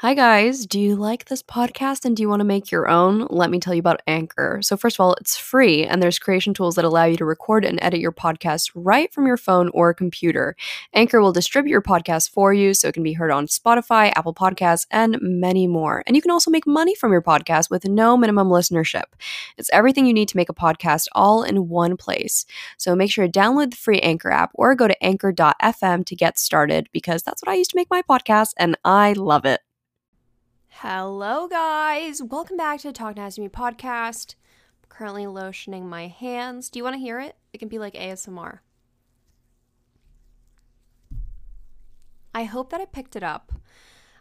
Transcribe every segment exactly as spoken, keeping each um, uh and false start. Hi guys, do you like this podcast and do you want to make your own? Let me tell you about Anchor. So first of all, it's free and there's creation tools that allow you to record and edit your podcast right from your phone or computer. Anchor will distribute your podcast for you so it can be heard on Spotify, Apple Podcasts, and many more. And you can also make money from your podcast with no minimum listenership. It's everything you need to make a podcast all in one place. So make sure to download the free Anchor app or go to anchor dot f m to get started because that's what I used to make my podcast and I love it. Hello guys, welcome back to the Talk Nasty to Me podcast. I'm currently lotioning my hands. Do you want to hear it? It can be like A S M R. I hope that I picked it up.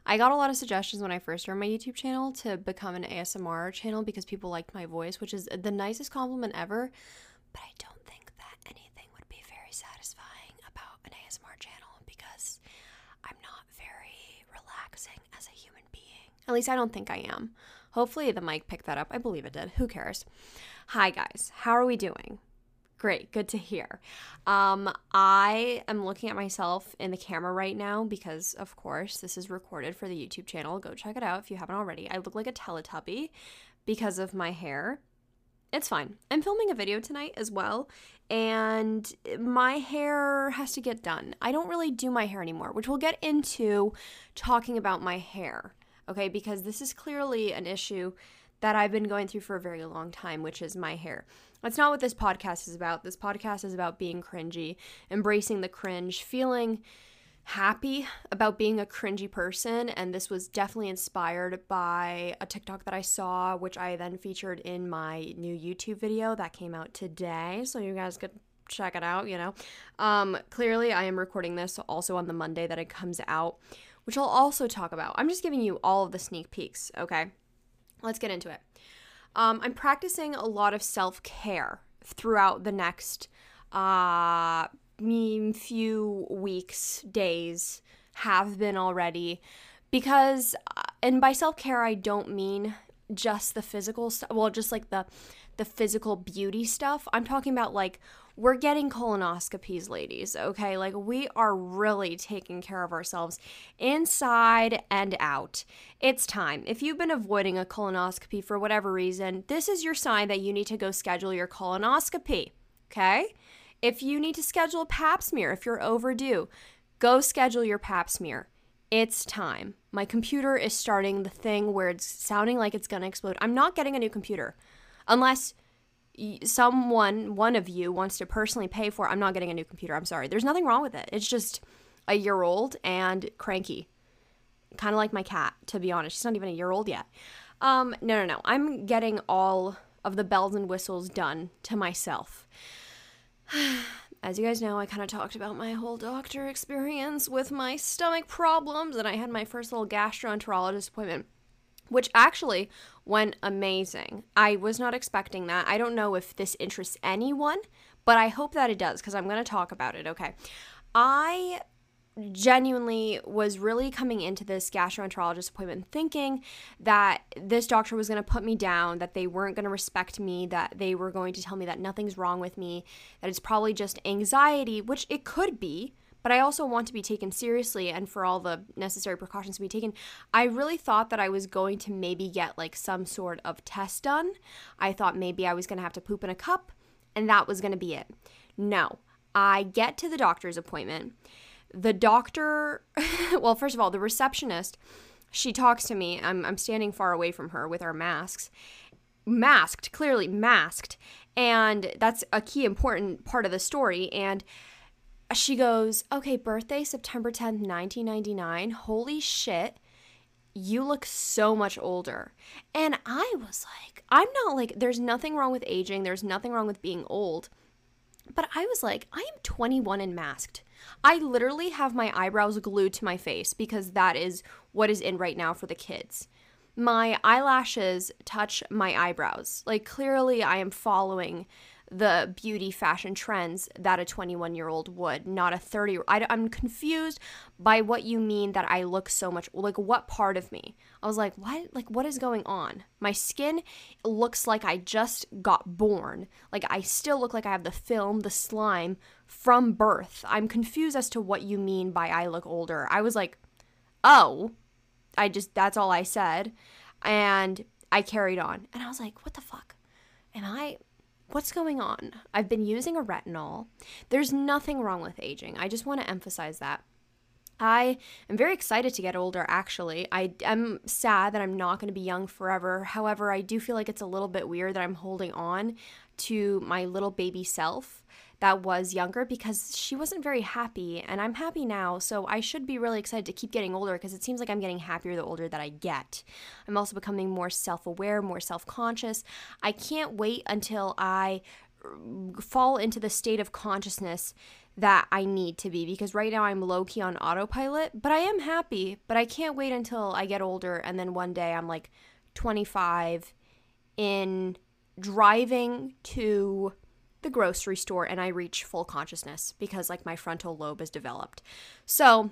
I got a lot of suggestions when I first started my YouTube channel to become an A S M R channel because people liked my voice, which is the nicest compliment ever, but I don't think that anything would be very satisfying about an A S M R channel because I'm not very relaxing as a human being. At least I don't think I am. Hopefully the mic picked that up. I believe it did. Who cares? Hi guys. How are we doing? Great. Good to hear. Um, I am looking at myself in the camera right now because, of course, this is recorded for the YouTube channel. Go check it out if you haven't already. I look like a Teletubby because of my hair. It's fine. I'm filming a video tonight as well, and my hair has to get done. I don't really do my hair anymore, which we'll get into talking about my hair. Okay, because this is clearly an issue that I've been going through for a very long time, which is my hair. That's not what this podcast is about. This podcast is about being cringy, embracing the cringe, feeling happy about being a cringy person, and this was definitely inspired by a TikTok that I saw, which I then featured in my new YouTube video that came out today, so you guys could check it out, you know. Um, clearly, I am recording this also on the Monday that it comes out, which I'll also talk about. I'm just giving you all of the sneak peeks, okay? Let's get into it. Um, I'm practicing a lot of self-care throughout the next uh, few weeks, days, have been already, because, and by self-care I don't mean just the physical stuff, well, just like the, the physical beauty stuff. I'm talking about like, we're getting colonoscopies, ladies, okay? Like, we are really taking care of ourselves inside and out. It's time. If you've been avoiding a colonoscopy for whatever reason, this is your sign that you need to go schedule your colonoscopy, okay? If you need to schedule a pap smear, if you're overdue, go schedule your pap smear. It's time. My computer is starting the thing where it's sounding like it's gonna explode. I'm not getting a new computer unless someone, one of you wants to personally pay for it. I'm not getting a new computer. I'm sorry. There's nothing wrong with it. It's just a year old and cranky. Kind of like my cat, to be honest. She's not even a year old yet. Um, no, no, no. I'm getting all of the bells and whistles done to myself. As you guys know, I kind of talked about my whole doctor experience with my stomach problems, and I had my first little gastroenterologist appointment, which actually went amazing. I was not expecting that. I don't know if this interests anyone, but I hope that it does because I'm going to talk about it, okay? I genuinely was really coming into this gastroenterologist appointment thinking that this doctor was going to put me down, that they weren't going to respect me, that they were going to tell me that nothing's wrong with me, that it's probably just anxiety, which it could be. But I also want to be taken seriously and for all the necessary precautions to be taken. I really thought that I was going to maybe get like some sort of test done. I thought maybe I was going to have to poop in a cup and that was going to be it. No, I get to the doctor's appointment. The doctor, well, first of all, the receptionist, she talks to me. I'm, I'm standing far away from her with our masks. Masked, clearly masked. And that's a key important part of the story. And she goes, okay, birthday, September tenth, nineteen ninety-nine. Holy shit, you look so much older. And I was like, I'm not like, there's nothing wrong with aging. There's nothing wrong with being old. But I was like, I am twenty-one and masked. I literally have my eyebrows glued to my face because that is what is in right now for the kids. My eyelashes touch my eyebrows. Like, clearly I am following the beauty fashion trends that a twenty-one-year-old would, not a thirty. I, I'm confused by what you mean that I look so much, like what part of me? I was like, what? Like what is going on? My skin looks like I just got born. Like I still look like I have the film, the slime from birth. I'm confused as to what you mean by I look older. I was like, oh, I just, that's all I said. And I carried on. And I was like, what the fuck? Am I, what's going on? I've been using a retinol. There's nothing wrong with aging. I just want to emphasize that. I am very excited to get older, actually. I am sad that I'm not going to be young forever. However, I do feel like it's a little bit weird that I'm holding on to my little baby self that was younger, because she wasn't very happy, and I'm happy now, so I should be really excited to keep getting older, because it seems like I'm getting happier the older that I get. I'm also becoming more self-aware, more self-conscious. I can't wait until I fall into the state of consciousness that I need to be, because right now I'm low-key on autopilot, but I am happy. But I can't wait until I get older, and then one day I'm like twenty-five in driving to the grocery store, and I reach full consciousness, because like my frontal lobe is developed. So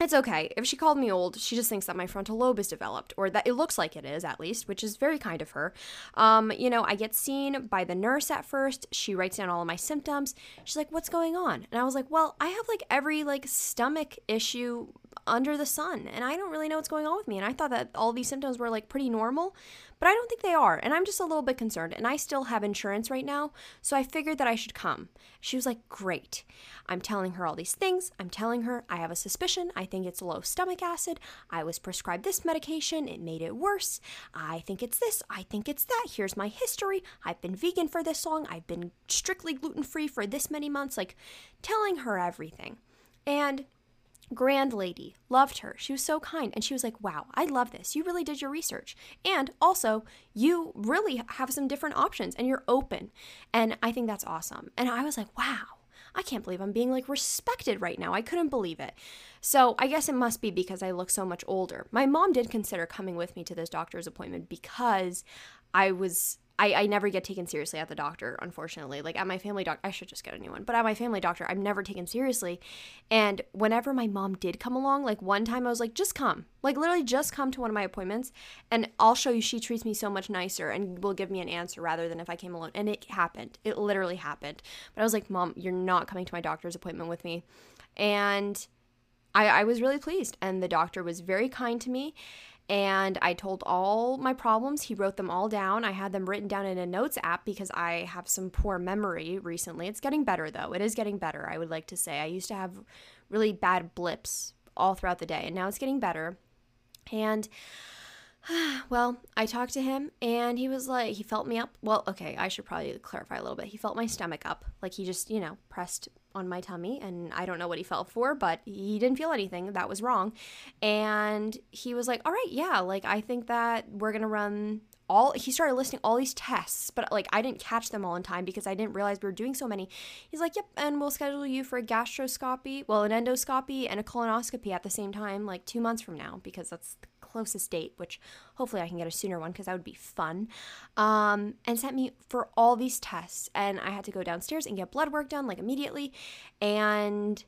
it's okay. If she called me old, she just thinks that my frontal lobe is developed, or that it looks like it is, at least, which is very kind of her. Um, you know, I get seen by the nurse at first. She writes down all of my symptoms. She's like, what's going on? And I was like, well, I have like every like stomach issue under the sun, and I don't really know what's going on with me. And I thought that all these symptoms were like pretty normal, but I don't think they are. And I'm just a little bit concerned, and I still have insurance right now. So I figured that I should come. She was like, great. I'm telling her all these things. I'm telling her I have a suspicion. I think it's low stomach acid. I was prescribed this medication. It made it worse. I think it's this. I think it's that. Here's my history. I've been vegan for this long. I've been strictly gluten-free for this many months, like telling her everything. And grand lady, loved her. She was so kind. And she was like, wow, I love this. You really did your research. And also, you really have some different options, and you're open. And I think that's awesome. And I was like, wow, I can't believe I'm being like respected right now. I couldn't believe it. So I guess it must be because I look so much older. My mom did consider coming with me to this doctor's appointment, because I was I, I never get taken seriously at the doctor, unfortunately. Like, at my family doctor, I should just get a new one. But at my family doctor, I'm never taken seriously. And whenever my mom did come along, like, one time I was like, just come. Like, literally just come to one of my appointments, and I'll show you she treats me so much nicer and will give me an answer rather than if I came alone. And it happened. It literally happened. But I was like, Mom, you're not coming to my doctor's appointment with me. And I, I was really pleased. And the doctor was very kind to me. And I told all my problems. He wrote them all down. I had them written down in a notes app, because I have some poor memory recently. It's getting better, though. It is getting better, I would like to say. I used to have really bad blips all throughout the day, and now it's getting better. And, well, I talked to him, and he was like, he felt me up. Well, okay, I should probably clarify a little bit. He felt my stomach up. Like, he just, you know, pressed on my tummy, and I don't know what he felt for, but he didn't feel anything that was wrong. And he was like, all right, yeah, like, I think that we're gonna run all, he started listing all these tests, but like, I didn't catch them all in time because I didn't realize we were doing so many. He's like, yep, and we'll schedule you for a gastroscopy, well, an endoscopy and a colonoscopy at the same time, like two months from now, because that's the closest date, which hopefully I can get a sooner one, because that would be fun, um, and sent me for all these tests, and I had to go downstairs and get blood work done, like, immediately, and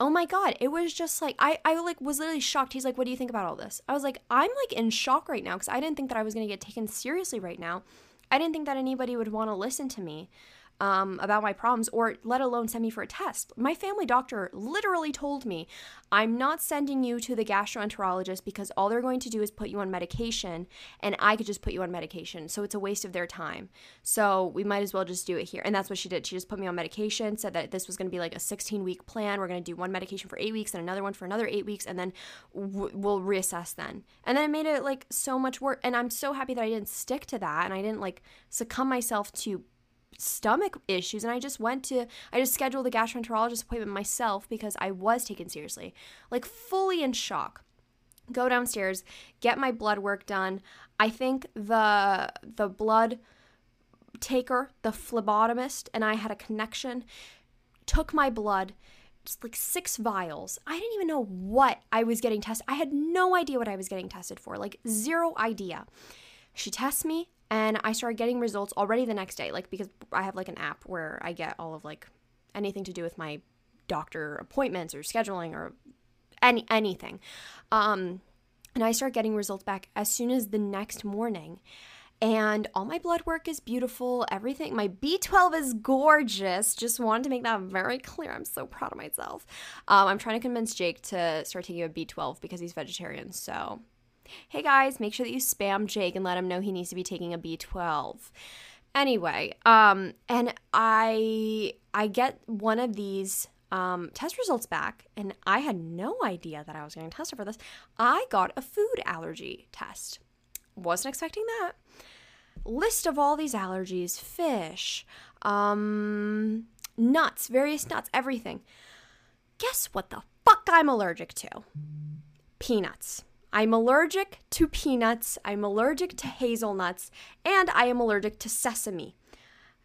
oh my God, it was just like, I, I like was literally shocked. He's like, what do you think about all this? I was like, I'm like in shock right now, because I didn't think that I was going to get taken seriously right now. I didn't think that anybody would want to listen to me um, about my problems, or let alone send me for a test. My family doctor literally told me, I'm not sending you to the gastroenterologist because all they're going to do is put you on medication, and I could just put you on medication. So it's a waste of their time. So we might as well just do it here. And that's what she did. She just put me on medication, said that this was going to be like a sixteen week plan. We're going to do one medication for eight weeks and another one for another eight weeks. And then w- we'll reassess then. And then it made it like so much worse. And I'm so happy that I didn't stick to that. And I didn't like succumb myself to stomach issues, and I just went to I just scheduled the gastroenterologist appointment myself, because I was taken seriously, like fully in shock. Go downstairs, get my blood work done. I think the the blood taker, the phlebotomist, and I had a connection, took my blood, just like six vials. I didn't even know what I was getting tested. I had no idea what I was getting tested for, like zero idea. She tests me, and I started getting results already the next day, like, because I have like an app where I get all of like anything to do with my doctor appointments or scheduling or any anything. Um, and I start getting results back as soon as the next morning. And all my blood work is beautiful, everything. My B twelve is gorgeous. Just wanted to make that very clear. I'm so proud of myself. Um, I'm trying to convince Jake to start taking a B twelve because he's vegetarian. So, hey guys, make sure that you spam Jake and let him know he needs to be taking a B twelve. Anyway, um, and I I get one of these um, test results back, and I had no idea that I was getting tested for this. I got a food allergy test. Wasn't expecting that. List of all these allergies: fish, um, nuts, various nuts, everything. Guess what the fuck I'm allergic to? Peanuts. I'm allergic to peanuts, I'm allergic to hazelnuts, and I am allergic to sesame.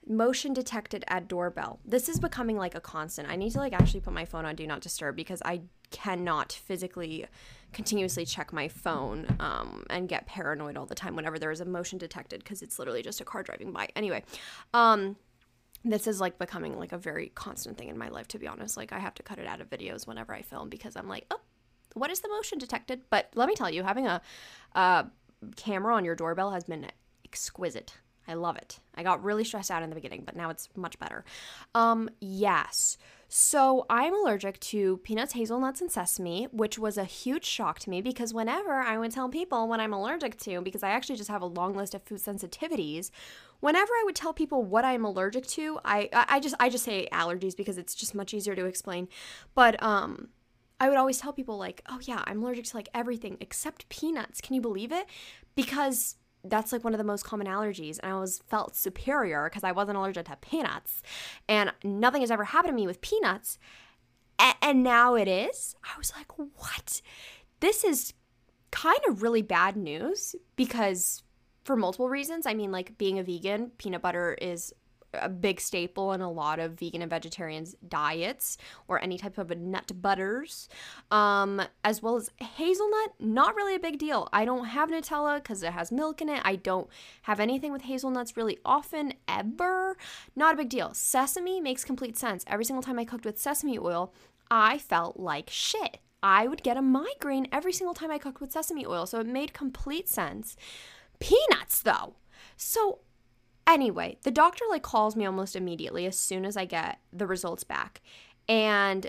Motion detected at doorbell. This is becoming like a constant. I need to like actually put my phone on Do Not Disturb because I cannot physically continuously check my phone um, and get paranoid all the time whenever there is a motion detected because it's literally just a car driving by. Anyway, um, this is like becoming like a very constant thing in my life, to be honest. Like I have to cut it out of videos whenever I film because I'm like, oh, what is the motion detected? But let me tell you, having a uh, camera on your doorbell has been exquisite. I love it. I got really stressed out in the beginning, but now it's much better. Um, yes. So I'm allergic to peanuts, hazelnuts, and sesame, which was a huge shock to me because whenever I would tell people what I'm allergic to, because I actually just have a long list of food sensitivities, whenever I would tell people what I'm allergic to, I, I just I just say allergies because it's just much easier to explain. But um. I would always tell people like, oh yeah, I'm allergic to like everything except peanuts. Can you believe it? Because that's like one of the most common allergies. And I always felt superior because I wasn't allergic to peanuts and nothing has ever happened to me with peanuts. A- and now it is. I was like, what? This is kind of really bad news because for multiple reasons. I mean, like being a vegan, peanut butter is a big staple in a lot of vegan and vegetarians diets or any type of nut butters, um, as well as hazelnut, not really a big deal. I don't have Nutella because it has milk in it. I don't have anything with hazelnuts really often, ever. Not a big deal. Sesame makes complete sense. Every single time I cooked with sesame oil, I felt like shit. I would get a migraine every single time I cooked with sesame oil, so it made complete sense. Peanuts, though. So anyway, the doctor like calls me almost immediately as soon as I get the results back, and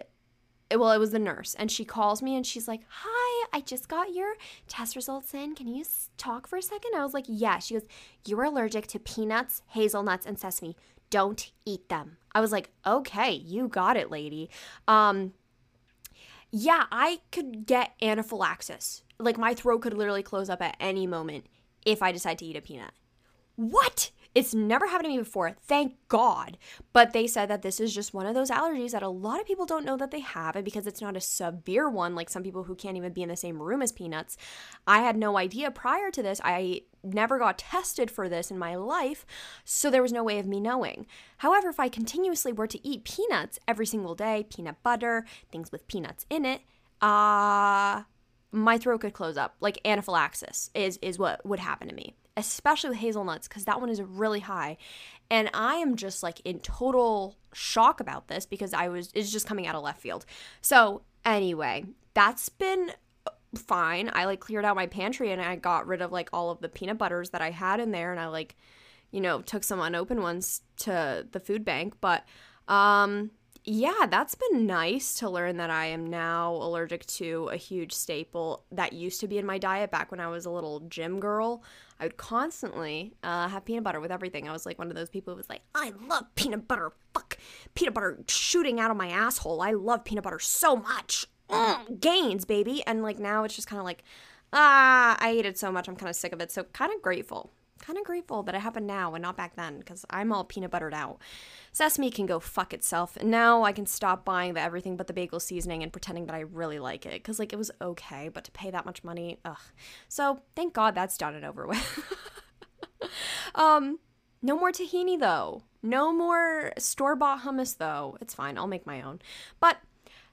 it, well, it was the nurse, and she calls me and she's like, hi, I just got your test results in. Can you talk for a second? I was like, yeah. She goes, you're allergic to peanuts, hazelnuts, and sesame. Don't eat them. I was like, okay, you got it, lady. Um, yeah, I could get anaphylaxis. Like my throat could literally close up at any moment if I decide to eat a peanut. What? It's never happened to me before, thank God. But they said that this is just one of those allergies that a lot of people don't know that they have, and because it's not a severe one, like some people who can't even be in the same room as peanuts. I had no idea prior to this. I never got tested for this in my life, so there was no way of me knowing. However, if I continuously were to eat peanuts every single day, peanut butter, things with peanuts in it, uh, my throat could close up. Like anaphylaxis is, is what would happen to me, especially with hazelnuts, because that one is really high. And I am just like in total shock about this because I was, it's just coming out of left field. So anyway, that's been fine. I like cleared out my pantry and I got rid of like all of the peanut butters that I had in there. And I like, you know, took some unopened ones to the food bank. But um, yeah, that's been nice to learn that I am now allergic to a huge staple that used to be in my diet back when I was a little gym girl. I would constantly uh, have peanut butter with everything. I was like one of those people who was like, I love peanut butter. Fuck, peanut butter shooting out of my asshole. I love peanut butter so much. Mm, gains, baby. And like now it's just kind of like, ah, I ate it so much. I'm kind of sick of it. So kind of grateful. Kind of grateful that it happened now and not back then because I'm all peanut buttered out. Sesame can go fuck itself. And now I can stop buying the everything but the bagel seasoning and pretending that I really like it because, like, it was okay, but to pay that much money, ugh. So thank God that's done and over with. um, no more tahini, though. No more store-bought hummus, though. It's fine. I'll make my own. But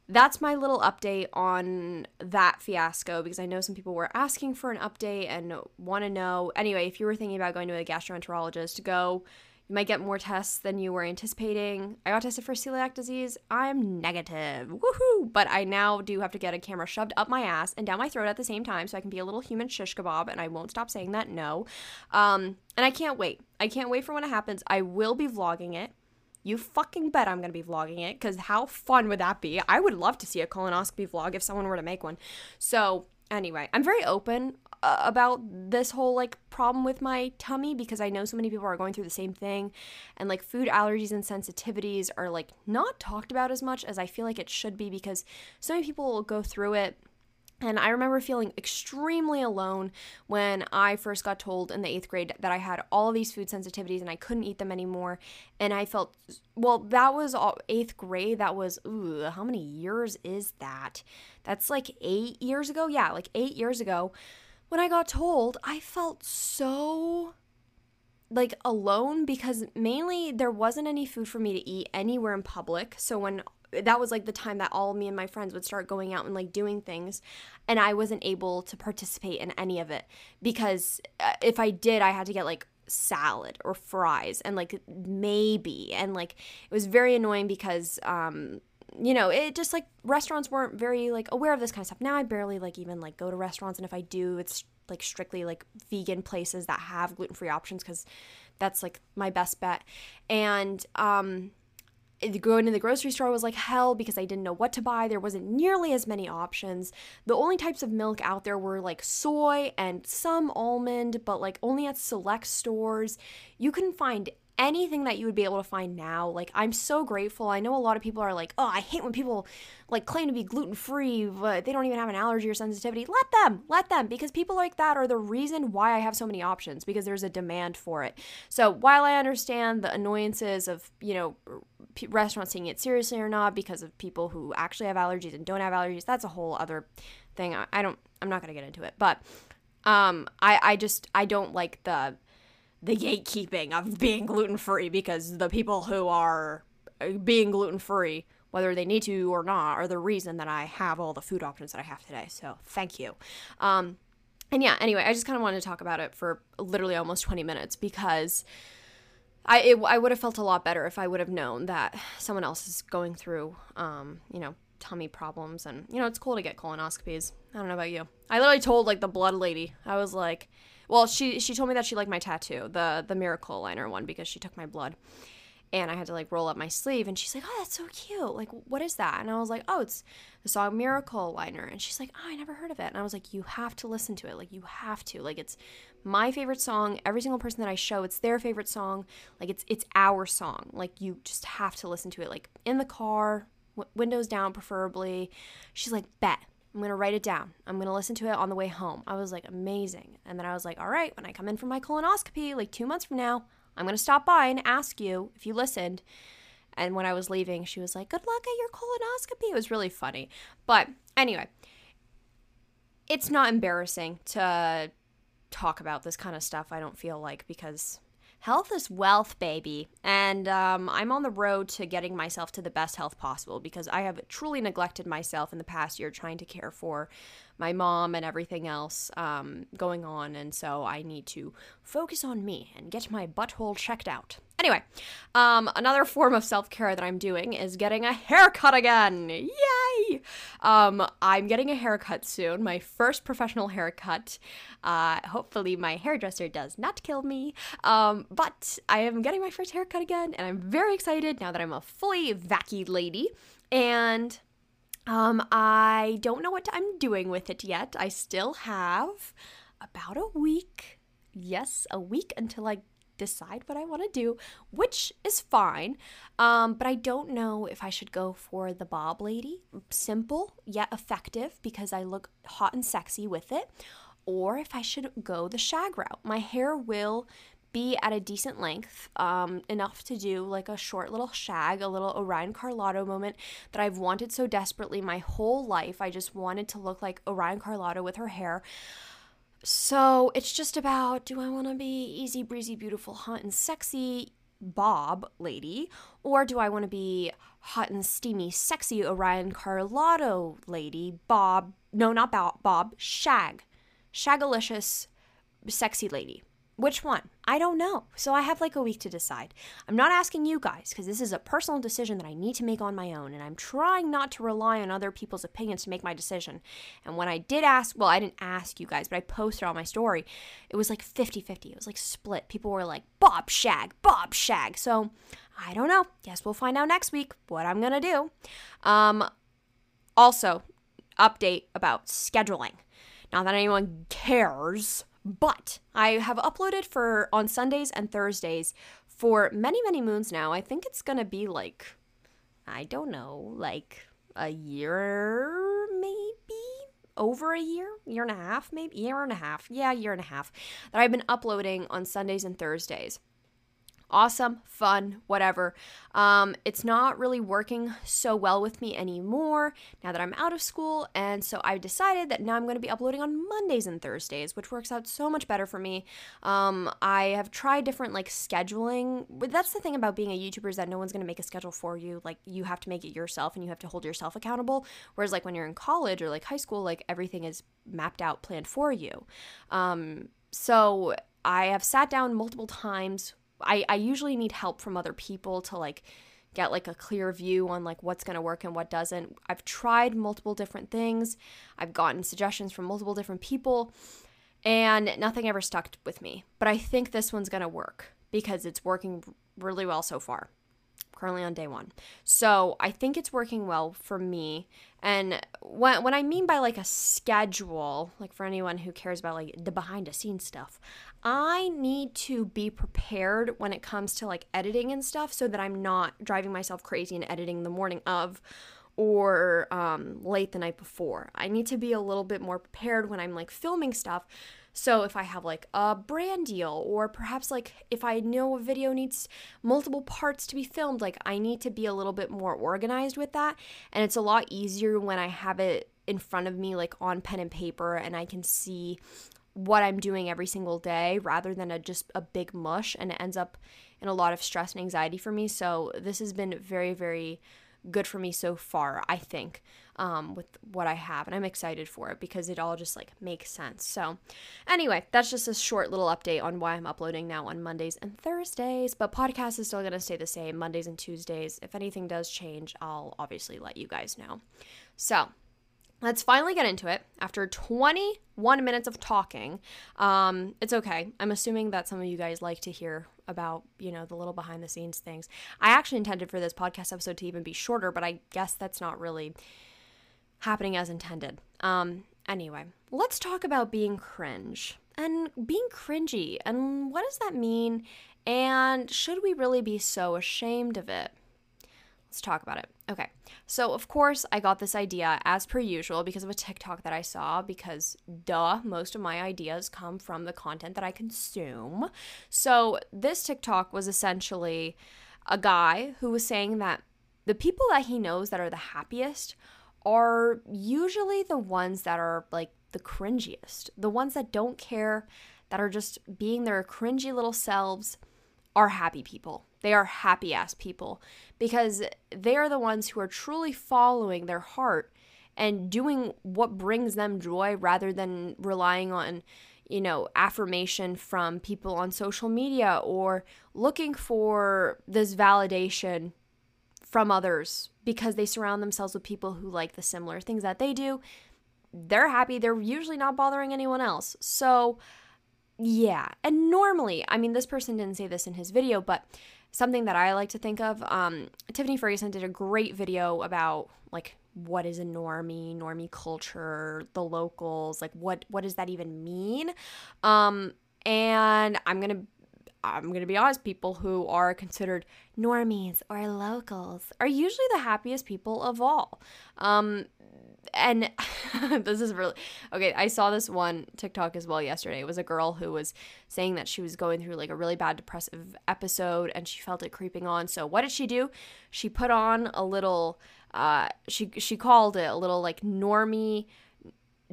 that's my little update on that fiasco because I know some people were asking for an update and want to know. Anyway, if you were thinking about going to a gastroenterologist, go. You might get more tests than you were anticipating. I got tested for celiac disease. I'm negative. Woohoo! But I now do have to get a camera shoved up my ass and down my throat at the same time so I can be a little human shish kebab, and I won't stop saying that, no. Um, and I can't wait. I can't wait for when it happens. I will be vlogging it. You fucking bet I'm going to be vlogging it, because how fun would that be? I would love to see a colonoscopy vlog if someone were to make one. So anyway, I'm very open uh, about this whole, like, problem with my tummy, because I know so many people are going through the same thing, and, like, food allergies and sensitivities are, like, not talked about as much as I feel like it should be, because so many people will go through it. And I remember feeling extremely alone when I first got told in the eighth grade that I had all of these food sensitivities and I couldn't eat them anymore. And I felt, well, that was all eighth grade. That was, ooh, how many years is that? That's like eight years ago. Yeah, like eight years ago. When I got told, I felt so, like, alone, because mainly there wasn't any food for me to eat anywhere in public. So when that was, like, the time that all me and my friends would start going out and, like, doing things, and I wasn't able to participate in any of it, because if I did, I had to get, like, salad or fries and, like, maybe, and, like, it was very annoying because, um, you know, it just, like, restaurants weren't very, like, aware of this kind of stuff. Now I barely, like, even, like, go to restaurants, and if I do, it's, like, strictly, like, vegan places that have gluten-free options, because that's, like, my best bet, and, um... going to the grocery store was like hell because I didn't know what to buy. There wasn't nearly as many options. The only types of milk out there were like soy and some almond, but like only at select stores. You couldn't find anything that you would be able to find now. Like, I'm so grateful. I know a lot of people are like, oh, I hate when people like claim to be gluten-free, but they don't even have an allergy or sensitivity. Let them, let them, because people like that are the reason why I have so many options, because there's a demand for it. So while I understand the annoyances of, you know, p- restaurants taking it seriously or not because of people who actually have allergies and don't have allergies, that's a whole other thing. I, I don't, I'm not going to get into it, but um, I, I just, I don't like the the gatekeeping of being gluten-free, because the people who are being gluten-free, whether they need to or not, are the reason that I have all the food options that I have today. So thank you. Um, and yeah, anyway, I just kind of wanted to talk about it for literally almost twenty minutes, because I it, I would have felt a lot better if I would have known that someone else is going through, um, you know, tummy problems. And, you know, it's cool to get colonoscopies. I don't know about you. I literally told, like, the blood lady, I was like, well, she she told me that she liked my tattoo, the the Miracle Liner one, because she took my blood. And I had to, like, roll up my sleeve. And she's like, oh, that's so cute. Like, what is that? And I was like, oh, it's the song Miracle Liner. And she's like, oh, I never heard of it. And I was like, you have to listen to it. Like, you have to. Like, it's my favorite song. Every single person that I show, it's their favorite song. Like, it's it's our song. Like, you just have to listen to it. Like, in the car, w- windows down preferably. She's like, bet. I'm going to write it down. I'm going to listen to it on the way home. I was like, amazing. And then I was like, all right, when I come in for my colonoscopy, like two months from now, I'm going to stop by and ask you if you listened. And when I was leaving, she was like, good luck at your colonoscopy. It was really funny. But anyway, it's not embarrassing to talk about this kind of stuff, I don't feel like, because health is wealth, baby, and um, I'm on the road to getting myself to the best health possible, because I have truly neglected myself in the past year trying to care for my mom and everything else um, going on, and so I need to focus on me and get my butthole checked out. Anyway, um, another form of self-care that I'm doing is getting a haircut again. Yay! Um, I'm getting a haircut soon, my first professional haircut. Uh, hopefully my hairdresser does not kill me, um, but I am getting my first haircut again, and I'm very excited now that I'm a fully vacky lady, and Um, I don't know what I'm doing with it yet. I still have about a week, yes, a week until I decide what I want to do, which is fine. Um, but I don't know if I should go for the bob lady, simple yet effective because I look hot and sexy with it, or if I should go the shag route. My hair will be at a decent length, um, enough to do like a short little shag, a little Orion Carlotto moment that I've wanted so desperately my whole life. I just wanted to look like Orion Carlotto with her hair. So it's just about, do I want to be easy, breezy, beautiful, hot and sexy bob lady, or do I want to be hot and steamy, sexy Orion Carlotto lady, bob, no, not bob, bob, shag, shagalicious, sexy lady. Which one? I don't know. So I have like a week to decide. I'm not asking you guys because this is a personal decision that I need to make on my own, and I'm trying not to rely on other people's opinions to make my decision. And when I did ask, well, I didn't ask you guys, but I posted on my story, it was like fifty fifty. It was like split. People were like, Bob Shag, Bob Shag. So I don't know. Guess we'll find out next week what I'm going to do. Um, also, update about scheduling. Not that anyone cares, but I have uploaded for on Sundays and Thursdays for many, many moons now. I think it's going to be like, I don't know, like a year, maybe over a year, year and a half, maybe year and a half. Yeah, year and a half that I've been uploading on Sundays and Thursdays. Awesome, fun, whatever. Um, it's not really working so well with me anymore now that I'm out of school, and so I decided that now I'm going to be uploading on Mondays and Thursdays, which works out so much better for me. Um, I have tried different like scheduling. That's the thing about being a YouTuber, is that no one's going to make a schedule for you. Like you have to make it yourself, and you have to hold yourself accountable. Whereas like when you're in college or like high school, like everything is mapped out, planned for you. Um, so I have sat down multiple times. I, I usually need help from other people to like get like a clear view on like what's going to work and what doesn't. I've tried multiple different things. I've gotten suggestions from multiple different people, and nothing ever stuck with me. But I think this one's going to work because it's working really well so far. I'm currently on day one. So I think it's working well for me. And when, when I mean by like a schedule, like for anyone who cares about like the behind the scenes stuff, I need to be prepared when it comes to like editing and stuff so that I'm not driving myself crazy and editing the morning of or um, late the night before. I need to be a little bit more prepared when I'm like filming stuff. So if I have like a brand deal, or perhaps like if I know a video needs multiple parts to be filmed, like I need to be a little bit more organized with that. And it's a lot easier when I have it in front of me, like on pen and paper, and I can see what I'm doing every single day rather than a, just a big mush. And it ends up in a lot of stress and anxiety for me. So this has been very, very good for me so far, I think, um, with what I have, and I'm excited for it because it all just like makes sense. So anyway, that's just a short little update on why I'm uploading now on Mondays and Thursdays, but podcast is still going to stay the same, Mondays and Tuesdays. If anything does change, I'll obviously let you guys know. So let's finally get into it after twenty-one minutes of talking. Um, it's okay. I'm assuming that some of you guys like to hear about, you know, the little behind the scenes things. I actually intended for this podcast episode to even be shorter, but I guess that's not really happening as intended. Um, anyway, let's talk about being cringe and being cringy, and what does that mean, and should we really be so ashamed of it? Let's talk about it. Okay, so of course I got this idea as per usual because of a TikTok that I saw, because duh, most of my ideas come from the content that I consume. So this TikTok was essentially a guy who was saying that the people that he knows that are the happiest are usually the ones that are like the cringiest, the ones that don't care, that are just being their cringy little selves, are happy people. They are happy ass people because they are the ones who are truly following their heart and doing what brings them joy rather than relying on, you know, affirmation from people on social media or looking for this validation from others because they surround themselves with people who like the similar things that they do. They're happy. They're usually not bothering anyone else. So yeah, and normally, I mean, this person didn't say this in his video, but something that I like to think of, um, Tiffany Ferguson did a great video about, like, what is a normie, normie culture, the locals, like, what what does that even mean? Um, and I'm gonna, I'm gonna be honest, people who are considered normies or locals are usually the happiest people of all. Um, And this is really, okay, I saw this one TikTok as well yesterday. It was a girl who was saying that she was going through like a really bad depressive episode and she felt it creeping on. So what did she do? She put on a little, uh, she, she called it a little like normie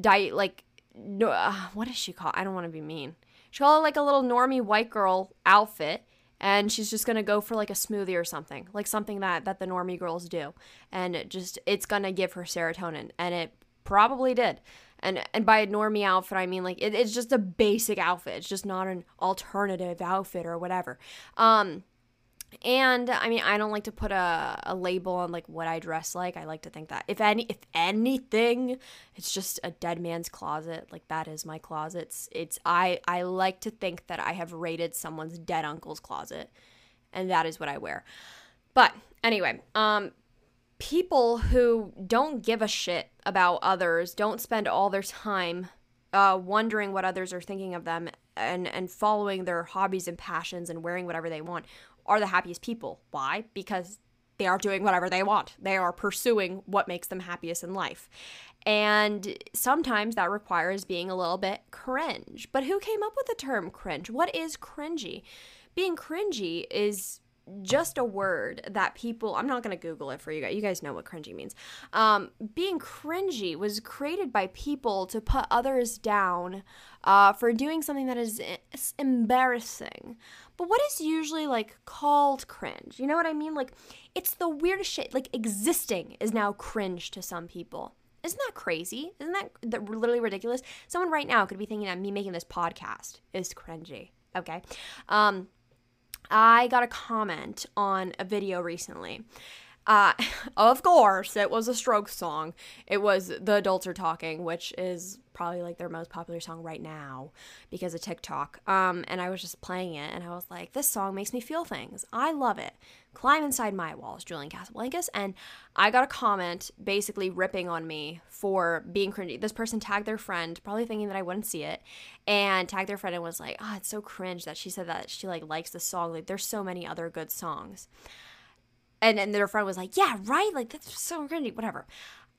diet, like, no, uh, what does she call it? I don't want to be mean. She called it like a little normie white girl outfit. And she's just going to go for like a smoothie or something, like something that, that the normie girls do. And it just, it's going to give her serotonin. And it probably did. And and by a normie outfit, I mean, like, it, it's just a basic outfit. It's just not an alternative outfit or whatever. Um, and, I mean, I don't like to put a, a label on, like, what I dress like. I like to think that, if any, if anything, it's just a dead man's closet. Like, that is my closet. It's, it's I, I like to think that I have raided someone's dead uncle's closet. And that is what I wear. But, anyway, um... people who don't give a shit about others, don't spend all their time uh, wondering what others are thinking of them, and, and following their hobbies and passions and wearing whatever they want, are the happiest people. Why? Because they are doing whatever they want. They are pursuing what makes them happiest in life. And sometimes that requires being a little bit cringe. But who came up with the term cringe? What is cringy? Being cringy is just a word that people, I'm not going to Google it for you guys. You guys know what cringy means. Um, being cringy was created by people to put others down uh, for doing something that is embarrassing. But what is usually, like, called cringe? You know what I mean? Like, it's the weirdest shit. Like, existing is now cringe to some people. Isn't that crazy? Isn't that, that literally ridiculous? Someone right now could be thinking that me making this podcast is cringy. Okay. Um, I got a comment on a video recently. Uh, of course, it was a Strokes song. It was The Adults Are Talking, which is probably, like, their most popular song right now because of TikTok. Um, and I was just playing it, and I was like, this song makes me feel things. I love it. Climb Inside My Walls, Julian Casablancas. And I got a comment basically ripping on me for being cringy. This person tagged their friend, probably thinking that I wouldn't see it, and tagged their friend and was like, oh, it's so cringe that she said that she, like, likes the song. Like, there's so many other good songs. And and their friend was like, yeah, right? Like, that's so cringy, whatever.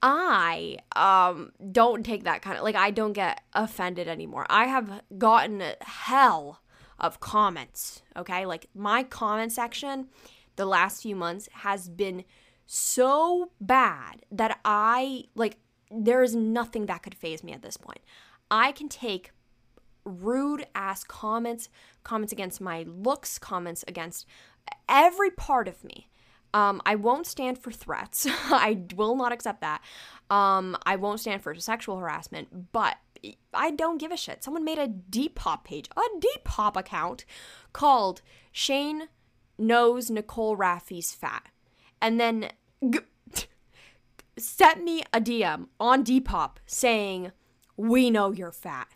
I um don't take that kind of, like, I don't get offended anymore. I have gotten a hell of comments, okay? Like, my comment section the last few months has been so bad that I, like, there is nothing that could faze me at this point. I can take rude-ass comments, comments against my looks, comments against every part of me. Um, I won't stand for threats. I will not accept that. Um, I won't stand for sexual harassment, but I don't give a shit. Someone made a Depop page, a Depop account called Shane Knows Nicole Raffi's Fat, and then g- sent me a D M on Depop saying, we know you're fat.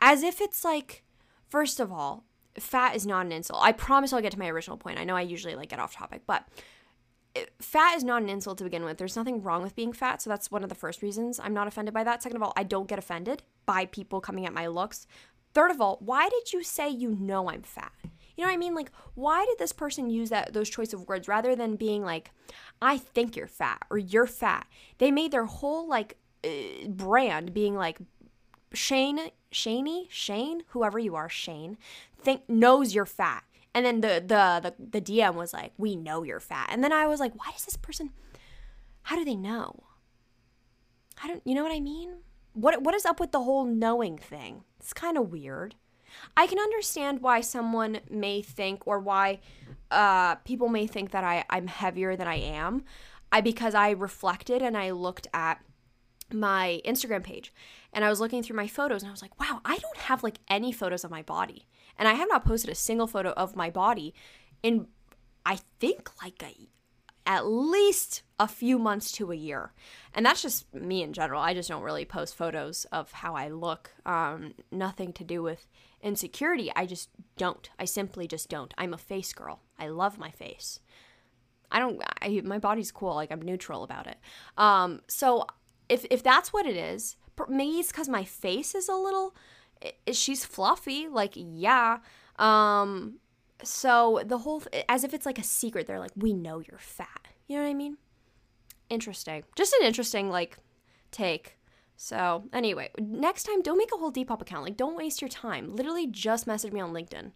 As if it's like, first of all, fat is not an insult. I promise I'll get to my original point. I know I usually, like, get off topic, but fat is not an insult to begin with. There's nothing wrong with being fat, so that's one of the first reasons I'm not offended by that. Second of all, I don't get offended by people coming at my looks. Third of all, why did you say you know I'm fat? You know what I mean? Like, why did this person use that those choice of words rather than being like, I think you're fat or you're fat? They made their whole, like, uh, brand being like, Shane, Shaney, Shane, whoever you are, Shane, think knows you're fat. And then the, the the the D M was like, we know you're fat. And then I was like, why does this person, how do they know? I don't, you know what I mean? What What is up with the whole knowing thing? It's kind of weird. I can understand why someone may think, or why uh, people may think that I, I'm heavier than I am. I because I reflected and I looked at my Instagram page, and I was looking through my photos, and I was like, wow, I don't have, like, any photos of my body. And I have not posted a single photo of my body in, I think, like, a, at least a few months to a year. And that's just me in general. I just don't really post photos of how I look. Um, nothing to do with insecurity. I just don't. I simply just don't. I'm a face girl. I love my face. I don't, I, my body's cool. Like, I'm neutral about it. Um, so if if that's what it is, maybe it's because my face is a little, she's fluffy, like, yeah. Um, so the whole, as if it's like a secret, they're like, we know you're fat. You know what I mean? Interesting. Just an interesting, like, take. So anyway, next time, don't make a whole Depop account. Like, don't waste your time. Literally just message me on LinkedIn.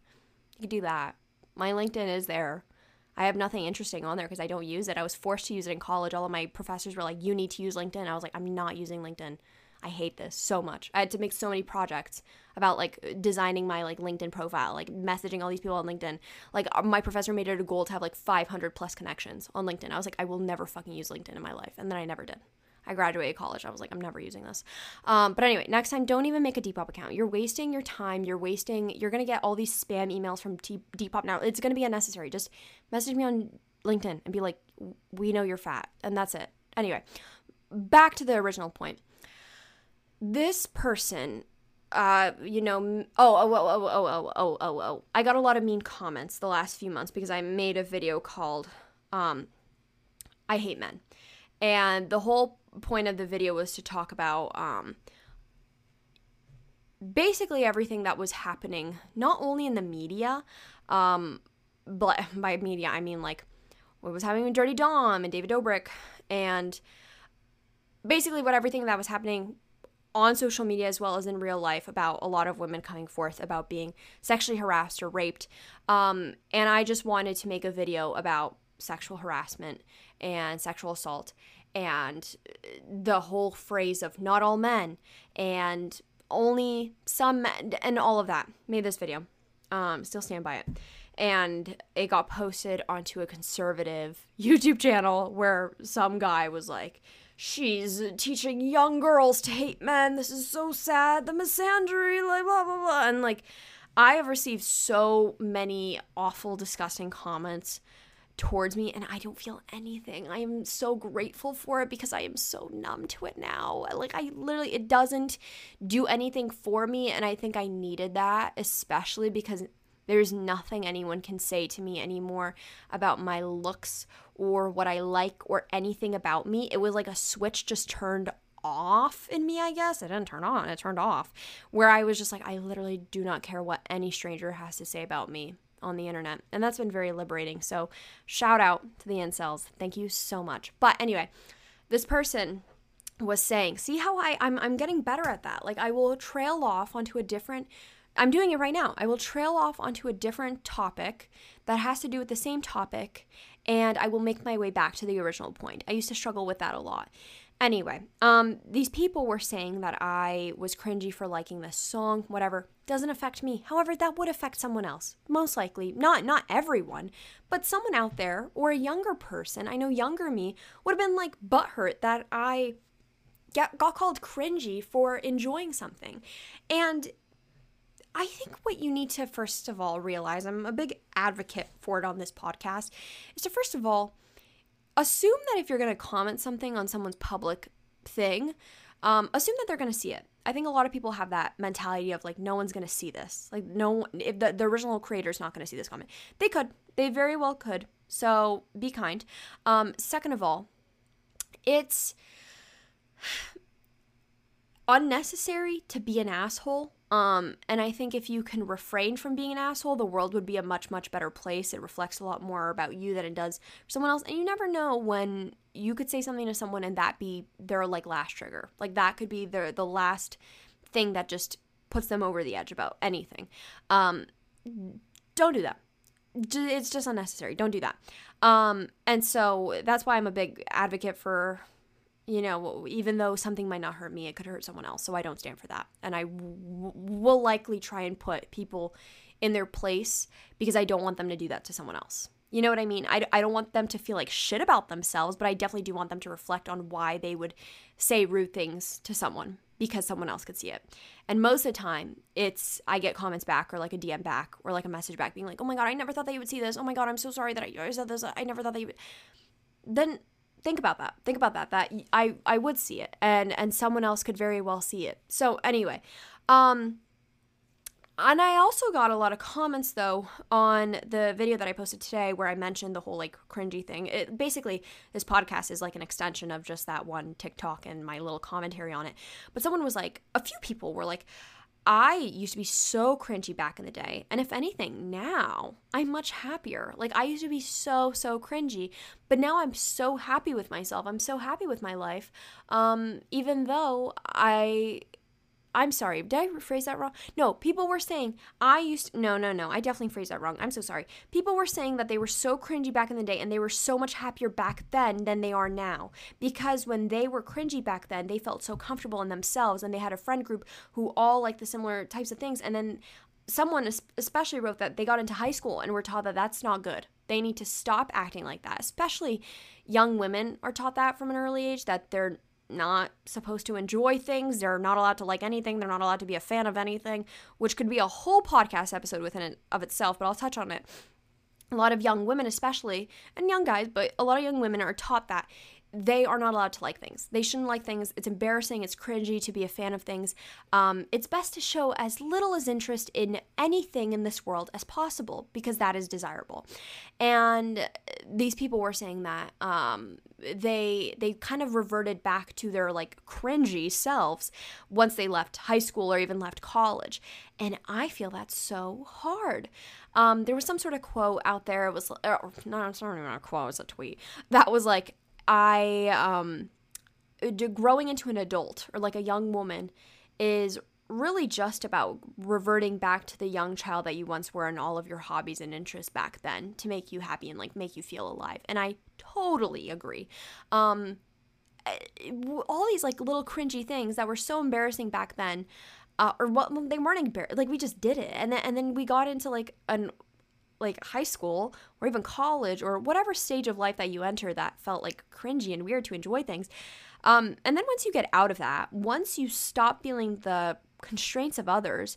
You can do that. My LinkedIn is there. I have nothing interesting on there because I don't use it. I was forced to use it in college. All of my professors were like, you need to use LinkedIn. I was like, I'm not using LinkedIn. I hate this so much. I had to make so many projects about, like, designing my, like, LinkedIn profile, like, messaging all these people on LinkedIn. Like, my professor made it a goal to have, like, five hundred plus connections on LinkedIn. I was like, I will never fucking use LinkedIn in my life. And then I never did. I graduated college. I was like, I'm never using this. Um, but anyway, next time, don't even make a Depop account. You're wasting your time. You're wasting, you're going to get all these spam emails from T- Depop now. It's going to be unnecessary. Just message me on LinkedIn and be like, we know you're fat. And that's it. Anyway, back to the original point. This person, uh, you know, oh, oh, oh, oh, oh, oh, oh, oh, I got a lot of mean comments the last few months because I made a video called, um, I Hate Men. And the whole point of the video was to talk about, um, basically everything that was happening, not only in the media, um, but by media, I mean like what was happening with Dirty Dom and David Dobrik, and basically what everything that was happening on social media as well as in real life about a lot of women coming forth about being sexually harassed or raped. Um, and I just wanted to make a video about sexual harassment and sexual assault and the whole phrase of not all men and only some men and all of that. Made this video. Um, still stand by it. And it got posted onto a conservative YouTube channel where some guy was like, she's teaching young girls to hate men. This is so sad. The misandry, like blah, blah, blah. And like, I have received so many awful, disgusting comments towards me, and I don't feel anything. I am so grateful for it because I am so numb to it now. Like, I literally, it doesn't do anything for me. And I think I needed that, especially because there's nothing anyone can say to me anymore about my looks or what I like or anything about me. It was like a switch just turned off in me, I guess. It didn't turn on. It turned off. Where I was just like, I literally do not care what any stranger has to say about me on the internet. And that's been very liberating. So shout out to the incels. Thank you so much. But anyway, this person was saying, see how I, I'm, I'm getting better at that. Like, I will trail off onto a different... I'm doing it right now. I will trail off onto a different topic that has to do with the same topic, and I will make my way back to the original point. I used to struggle with that a lot. Anyway, um, these people were saying that I was cringy for liking this song, whatever. Doesn't affect me. However, that would affect someone else. Most likely. Not, not everyone, but someone out there or a younger person. I know younger me would have been like butthurt that I get, got called cringy for enjoying something. And I think what you need to, first of all, realize, I'm a big advocate for it on this podcast, is to, first of all, assume that if you're going to comment something on someone's public thing, um, assume that they're going to see it. I think a lot of people have that mentality of, like, no one's going to see this. Like, no, if the, the original creator's not going to see this comment. They could. They very well could. So be kind. Um, second of all, it's unnecessary to be an asshole. Um, and I think if you can refrain from being an asshole, the world would be a much, much better place. It reflects a lot more about you than it does for someone else. And you never know when you could say something to someone and that be their, like, last trigger. Like, that could be their, the last thing that just puts them over the edge about anything. Um, don't do that. It's just unnecessary. Don't do that. Um, and so that's why I'm a big advocate for... You know, even though something might not hurt me, it could hurt someone else. So I don't stand for that. And I w- will likely try and put people in their place because I don't want them to do that to someone else. You know what I mean? I, d- I don't want them to feel like shit about themselves, but I definitely do want them to reflect on why they would say rude things to someone because someone else could see it. And most of the time, it's I get comments back or like a D M back or like a message back being like, oh my God, I never thought that you would see this. Oh my God, I'm so sorry that I said this. I never thought that you would. Then... Think about that. Think about that, that I, I would see it and, and someone else could very well see it. So anyway, um, and I also got a lot of comments though on the video that I posted today where I mentioned the whole like cringy thing. It, basically, this podcast is like an extension of just that one TikTok and my little commentary on it. But someone was like, a few people were like, I used to be so cringy back in the day. And if anything, now I'm much happier. Like I used to be so, so cringy, but now I'm so happy with myself. I'm so happy with my life. Um, even though I, I'm sorry, did I rephrase that wrong? No, people were saying I used to, no, no, no, I definitely phrased that wrong. I'm so sorry. People were saying that they were so cringy back in the day and they were so much happier back then than they are now because when they were cringy back then, they felt so comfortable in themselves and they had a friend group who all liked the similar types of things. And then someone especially wrote that they got into high school and were taught that that's not good. They need to stop acting like that, especially young women are taught that from an early age, that they're not supposed to enjoy things. They're not allowed to like anything. They're not allowed to be a fan of anything, which could be a whole podcast episode within it of itself, but I'll touch on it. A lot of young women especially, and young guys, but a lot of young women are taught that they are not allowed to like things. They shouldn't like things. It's embarrassing. It's cringy to be a fan of things. Um, it's best to show as little as interest in anything in this world as possible because that is desirable. And these people were saying that um, they they kind of reverted back to their like cringy selves once they left high school or even left college. And I feel that's so hard. Um, there was some sort of quote out there. It was uh, no, it's not even a quote. It was a tweet that was like, I, um, growing into an adult or like a young woman is really just about reverting back to the young child that you once were and all of your hobbies and interests back then to make you happy and like make you feel alive. And I totally agree. Um, all these like little cringy things that were so embarrassing back then, uh, or what they weren't embarrassed, like we just did it. And then, and then we got into like an like high school or even college or whatever stage of life that you enter that felt like cringy and weird to enjoy things. Um, and then once you get out of that, once you stop feeling the constraints of others,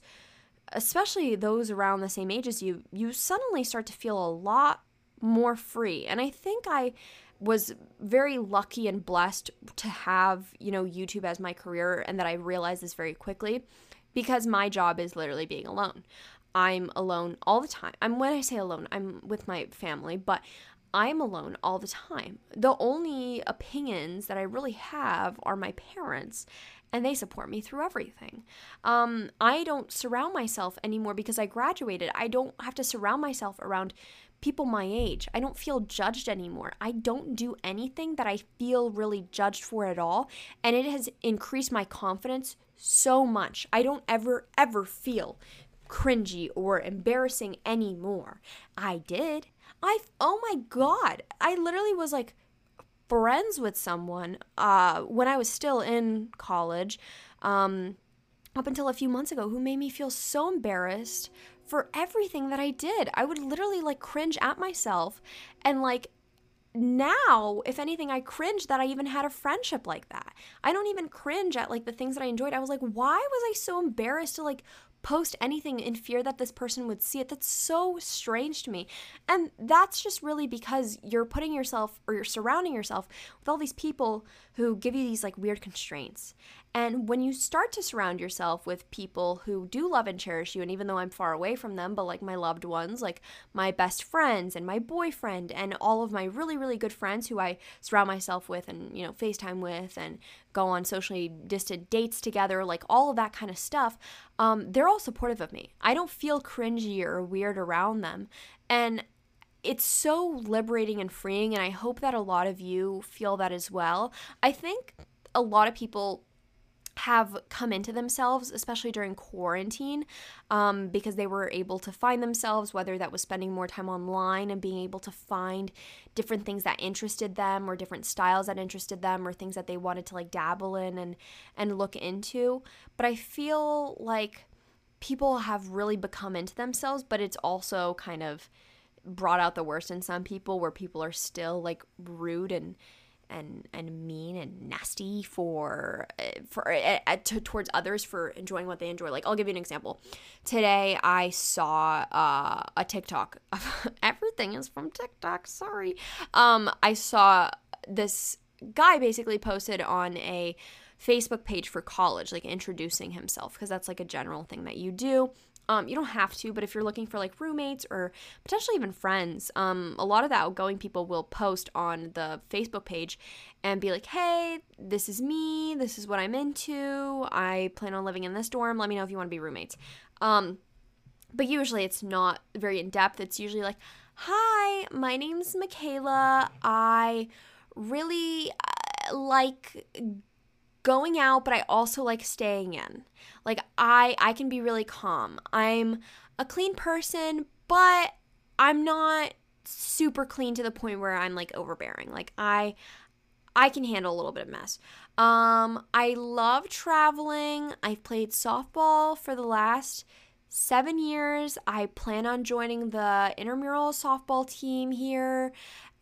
especially those around the same age as you, you suddenly start to feel a lot more free. And I think I was very lucky and blessed to have, you know, YouTube as my career, and that I realized this very quickly because my job is literally being alone. I'm alone all the time. I'm when I say alone, I'm with my family, but I'm alone all the time. The only opinions that I really have are my parents, and they support me through everything. Um, I don't surround myself anymore because I graduated. I don't have to surround myself around people my age. I don't feel judged anymore. I don't do anything that I feel really judged for at all, and it has increased my confidence so much. I don't ever, ever feel cringy or embarrassing anymore. I did. I, oh my God, I literally was like friends with someone uh, when I was still in college um, up until a few months ago who made me feel so embarrassed for everything that I did. I would literally like cringe at myself, and like now, if anything, I cringe that I even had a friendship like that. I don't even cringe at like the things that I enjoyed. I was like, why was I so embarrassed to like post anything in fear that this person would see it? That's so strange to me. And that's just really because you're putting yourself or you're surrounding yourself with all these people who give you these like weird constraints. And when you start to surround yourself with people who do love and cherish you, and even though I'm far away from them, but like my loved ones, like my best friends and my boyfriend and all of my really, really good friends who I surround myself with and, you know, FaceTime with and go on socially distant dates together, like all of that kind of stuff, um, they're all supportive of me. I don't feel cringy or weird around them. And it's so liberating and freeing, and I hope that a lot of you feel that as well. I think a lot of people have come into themselves, especially during quarantine, um, because they were able to find themselves, whether that was spending more time online and being able to find different things that interested them or different styles that interested them or things that they wanted to like dabble in and, and look into. But I feel like people have really become into themselves, but it's also kind of brought out the worst in some people, where people are still like rude and and and mean and nasty for for uh, to, towards others for enjoying what they enjoy. Like, I'll give you an example. Today I saw uh, a TikTok. Everything is from TikTok, sorry. Um, I saw this guy basically posted on a Facebook page for college, like introducing himself, because that's like a general thing that you do. Um, you don't have to, but if you're looking for like roommates or potentially even friends, um, a lot of the outgoing people will post on the Facebook page and be like, hey, this is me, this is what I'm into, I plan on living in this dorm, let me know if you want to be roommates. Um, but usually it's not very in-depth. It's usually like, hi, my name's Michaela, I really uh, like going out, but I also like staying in. Like, I, I can be really calm. I'm a clean person, but I'm not super clean to the point where I'm like overbearing. Like, I, I can handle a little bit of mess. Um, I love traveling. I've played softball for the last seven years. I plan on joining the intramural softball team here.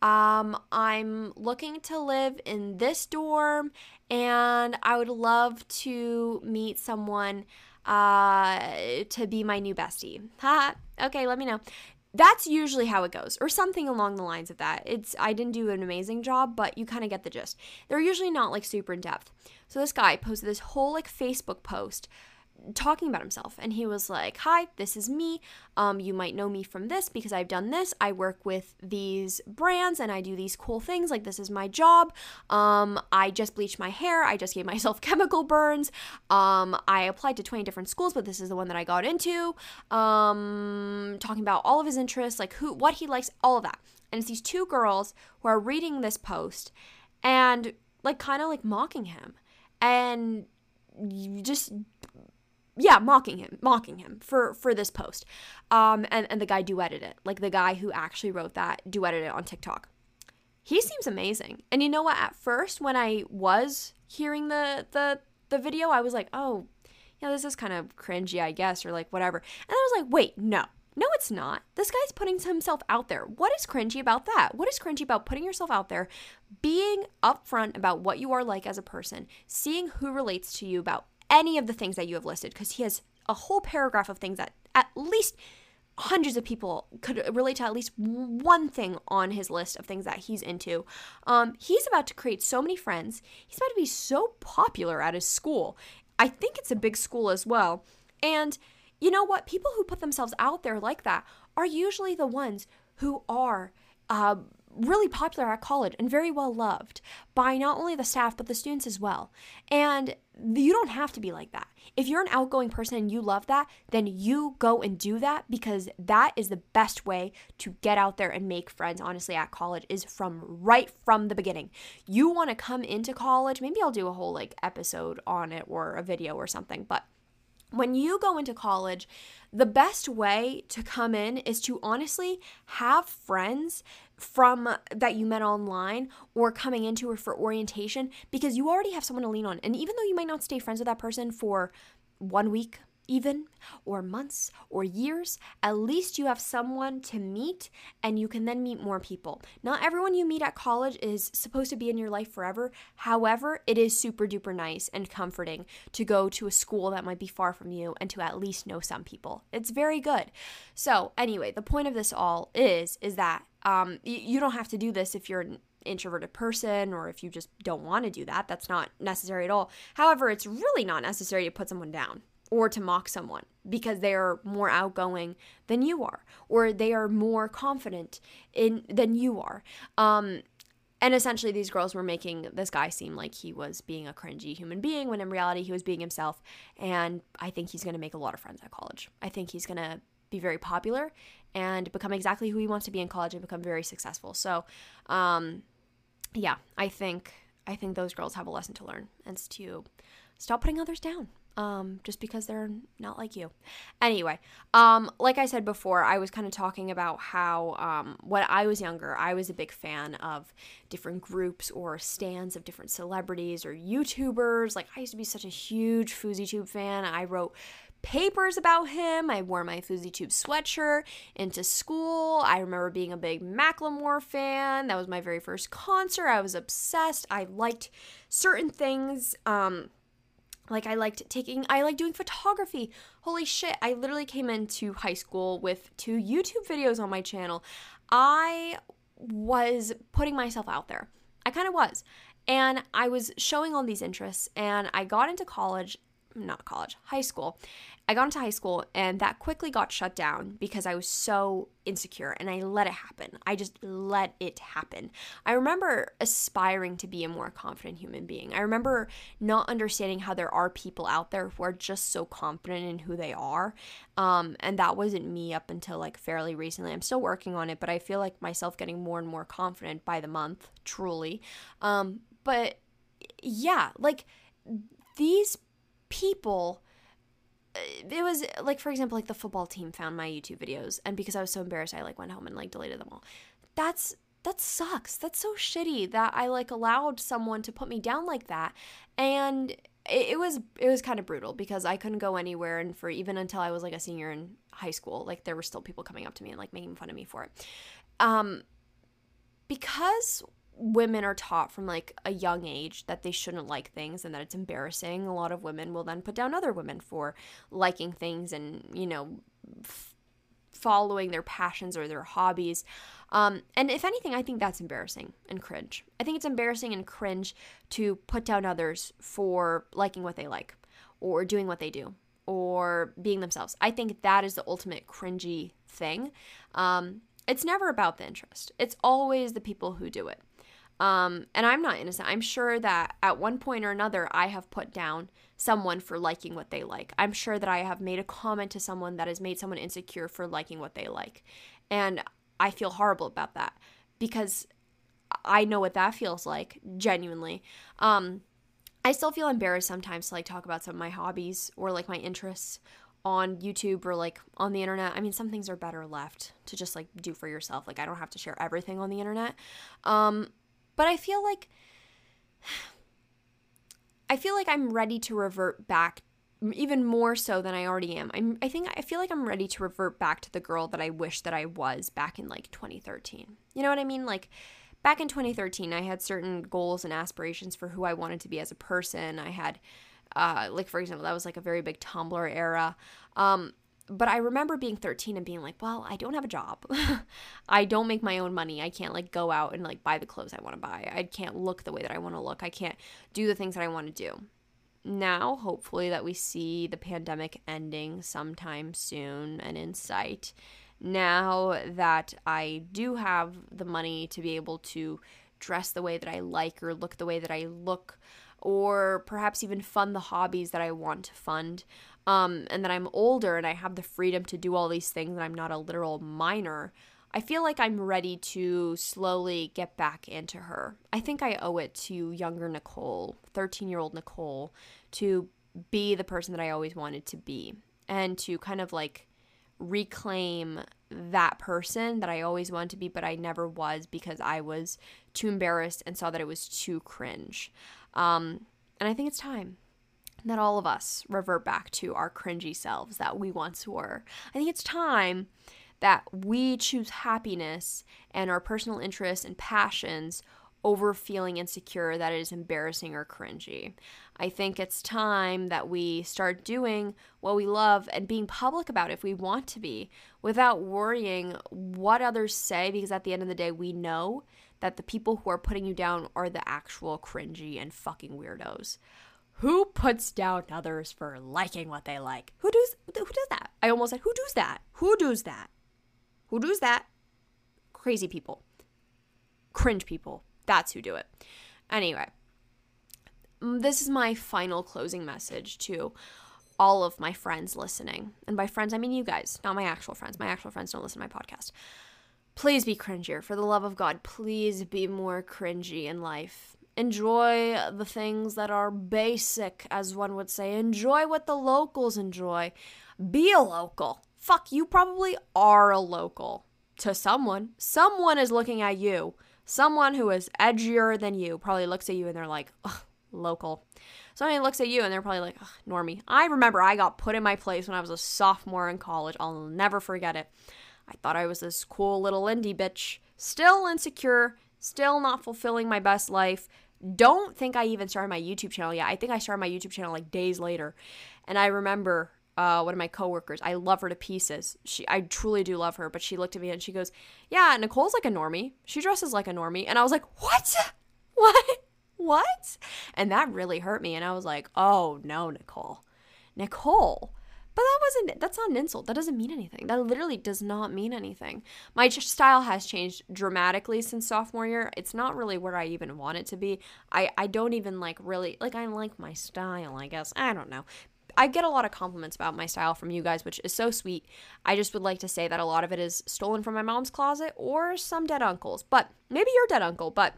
Um, I'm looking to live in this dorm, and I would love to meet someone uh, to be my new bestie. Ha! Okay, let me know. That's usually how it goes, or something along the lines of that. It's I didn't do an amazing job, but you kind of get the gist. They're usually not, like, super in-depth. So this guy posted this whole, like, Facebook post talking about himself, and he was like, hi, this is me. Um, you might know me from this because I've done this. I work with these brands, and I do these cool things. Like, this is my job. Um, I just bleached my hair. I just gave myself chemical burns. Um, I applied to twenty different schools, but this is the one that I got into. Um, talking about all of his interests, like who, what he likes, all of that. And it's these two girls who are reading this post and, like, kind of, like, mocking him and just... Yeah, mocking him, mocking him for, for this post. Um, and, and the guy duetted it. Like, the guy who actually wrote that duetted it on TikTok. He seems amazing. And you know what? At first, when I was hearing the the, the video, I was like, oh, yeah, this is kind of cringy, I guess, or, like, whatever. And I was like, wait, no. No, it's not. This guy's putting himself out there. What is cringy about that? What is cringy about putting yourself out there, being upfront about what you are like as a person, seeing who relates to you about any of the things that you have listed, because he has a whole paragraph of things that at least hundreds of people could relate to, at least one thing on his list of things that he's into. Um, he's about to create so many friends. He's about to be so popular at his school. I think it's a big school as well. And you know what? People who put themselves out there like that are usually the ones who are uh, really popular at college and very well loved by not only the staff, but the students as well. And you don't have to be like that. If you're an outgoing person and you love that, then you go and do that, because that is the best way to get out there and make friends, honestly, at college, is from right from the beginning. You want to come into college. Maybe I'll do a whole, like, episode on it, or a video or something. But when you go into college, the best way to come in is to honestly have friends from that you met online or coming into or for orientation, because you already have someone to lean on. And even though you might not stay friends with that person for one week even, or months, or years, at least you have someone to meet, and you can then meet more people. Not everyone you meet at college is supposed to be in your life forever. However, it is super duper nice and comforting to go to a school that might be far from you and to at least know some people. It's very good. So anyway, the point of this all is, is that um, you, you don't have to do this if you're an introverted person, or if you just don't want to do that. That's not necessary at all. However, it's really not necessary to put someone down, or to mock someone because they are more outgoing than you are, or they are more confident in than you are. Um, and essentially, these girls were making this guy seem like he was being a cringy human being, when in reality, he was being himself. And I think he's going to make a lot of friends at college. I think he's going to be very popular and become exactly who he wants to be in college and become very successful. So, um, yeah, I think I think those girls have a lesson to learn, and it's to stop putting others down. Um, just because they're not like you. Anyway, um, like I said before, I was kind of talking about how, um, when I was younger, I was a big fan of different groups or stands of different celebrities or YouTubers. Like, I used to be such a huge FouseyTube fan. I wrote papers about him. I wore my FouseyTube sweatshirt into school. I remember being a big Macklemore fan. That was my very first concert. I was obsessed. I liked certain things, um... Like, I liked taking, I liked doing photography. Holy shit, I literally came into high school with two YouTube videos on my channel. I was putting myself out there. I kind of was. And I was showing all these interests, and I got into college, not college, high school. I got into high school, and that quickly got shut down because I was so insecure, and I let it happen. I just let it happen. I remember aspiring to be a more confident human being. I remember not understanding how there are people out there who are just so confident in who they are, um, and that wasn't me up until, like, fairly recently. I'm still working on it, but I feel like myself getting more and more confident by the month, truly. Um, but yeah, like, these people... It was, like, for example, like, the football team found my YouTube videos, and because I was so embarrassed, I, like, went home and, like, deleted them all. That's, that sucks. That's so shitty that I, like, allowed someone to put me down like that, and it, it was it was kind of brutal because I couldn't go anywhere, and for even until I was like a senior in high school, like there were still people coming up to me and like making fun of me for it. Um, because women are taught from like a young age that they shouldn't like things and that it's embarrassing, a lot of women will then put down other women for liking things and, you know, f- following their passions or their hobbies. Um, and if anything, I think that's embarrassing and cringe. I think it's embarrassing and cringe to put down others for liking what they like or doing what they do or being themselves. I think that is the ultimate cringy thing. Um, it's never about the interest. It's always the people who do it. Um, and I'm not innocent. I'm sure that at one point or another, I have put down someone for liking what they like. I'm sure that I have made a comment to someone that has made someone insecure for liking what they like. And I feel horrible about that because I know what that feels like, genuinely. Um, I still feel embarrassed sometimes to like talk about some of my hobbies or like my interests on YouTube or like on the internet. I mean, some things are better left to just like do for yourself. Like I don't have to share everything on the internet. Um, But I feel like, I feel like I'm ready to revert back even more so than I already am. I'm, I think, I feel like I'm ready to revert back to the girl that I wish that I was back in like twenty thirteen. You know what I mean? Like back in twenty thirteen, I had certain goals and aspirations for who I wanted to be as a person. I had, uh, like for example, that was like a very big Tumblr era. Um, But I remember being thirteen and being like, well, I don't have a job. I don't make my own money. I can't like go out and like buy the clothes I want to buy. I can't look the way that I want to look. I can't do the things that I want to do. Now, hopefully that we see the pandemic ending sometime soon and in sight. Now that I do have the money to be able to dress the way that I like or look the way that I look or perhaps even fund the hobbies that I want to fund. Um, and that I'm older and I have the freedom to do all these things and I'm not a literal minor, I feel like I'm ready to slowly get back into her. I think I owe it to younger Nicole, thirteen-year-old Nicole, to be the person that I always wanted to be and to kind of like reclaim that person that I always wanted to be but I never was because I was too embarrassed and saw that it was too cringe. Um, and I think it's time that all of us revert back to our cringy selves that we once were. I think it's time that we choose happiness and our personal interests and passions over feeling insecure that it is embarrassing or cringy. I think it's time that we start doing what we love and being public about it if we want to be without worrying what others say, because at the end of the day, we know that the people who are putting you down are the actual cringy and fucking weirdos. Who puts down others for liking what they like? Who does who does that? I almost said, who does that? Who does that? Who does that? Crazy people. Cringe people. That's who do it. Anyway, this is my final closing message to all of my friends listening. And by friends, I mean you guys, not my actual friends. My actual friends don't listen to my podcast. Please be cringier. For the love of God, please be more cringy in life. Enjoy the things that are basic, as one would say. Enjoy what the locals enjoy. Be a local. Fuck, you probably are a local to someone. Someone is looking at you. Someone who is edgier than you probably looks at you and they're like, ugh, local. Somebody looks at you and they're probably like, ugh, normie. I remember I got put in my place when I was a sophomore in college. I'll never forget it. I thought I was this cool little indie bitch. Still insecure. Still not fulfilling my best life. Don't think I even started my YouTube channel yet. I think I started my YouTube channel like days later. And I remember uh, one of my coworkers, I love her to pieces. She, I truly do love her, but she looked at me and she goes, yeah, Nicole's like a normie. She dresses like a normie. And I was like, what? What? What? And that really hurt me. And I was like, oh no, Nicole. Nicole. But that wasn't, that's not an insult. That doesn't mean anything. That literally does not mean anything. My style has changed dramatically since sophomore year. It's not really where I even want it to be. I, I don't even like really, like I like my style, I guess. I don't know. I get a lot of compliments about my style from you guys, which is so sweet. I just would like to say that a lot of it is stolen from my mom's closet or some dead uncles. But maybe your dead uncle, but...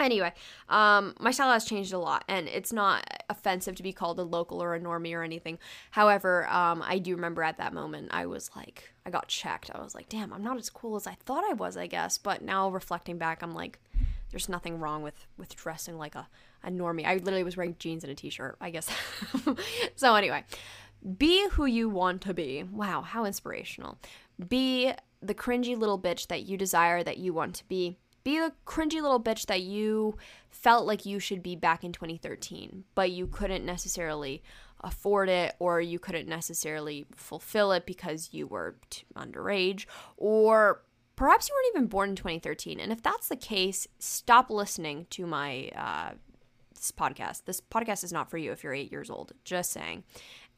Anyway, um, my style has changed a lot, and it's not offensive to be called a local or a normie or anything. However, um, I do remember at that moment, I was like, I got checked. I was like, damn, I'm not as cool as I thought I was, I guess. But now reflecting back, I'm like, there's nothing wrong with, with dressing like a, a normie. I literally was wearing jeans and a t-shirt, I guess. So anyway, be who you want to be. Wow, how inspirational. Be the cringy little bitch that you desire, that you want to be. Be the cringy little bitch that you felt like you should be back in twenty thirteen, but you couldn't necessarily afford it, or you couldn't necessarily fulfill it because you were underage, or perhaps you weren't even born in twenty thirteen. And if that's the case, stop listening to my uh, this podcast. This podcast is not for you if you're eight years old. Just saying.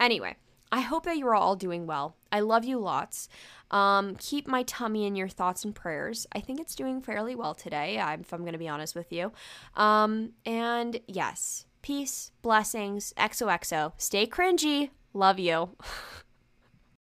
Anyway, I hope that you're all doing well. I love you lots. Um, keep my tummy in your thoughts and prayers. I think it's doing fairly well today, if I'm going to be honest with you. Um, and yes, peace, blessings, X O X O. Stay cringy. Love you.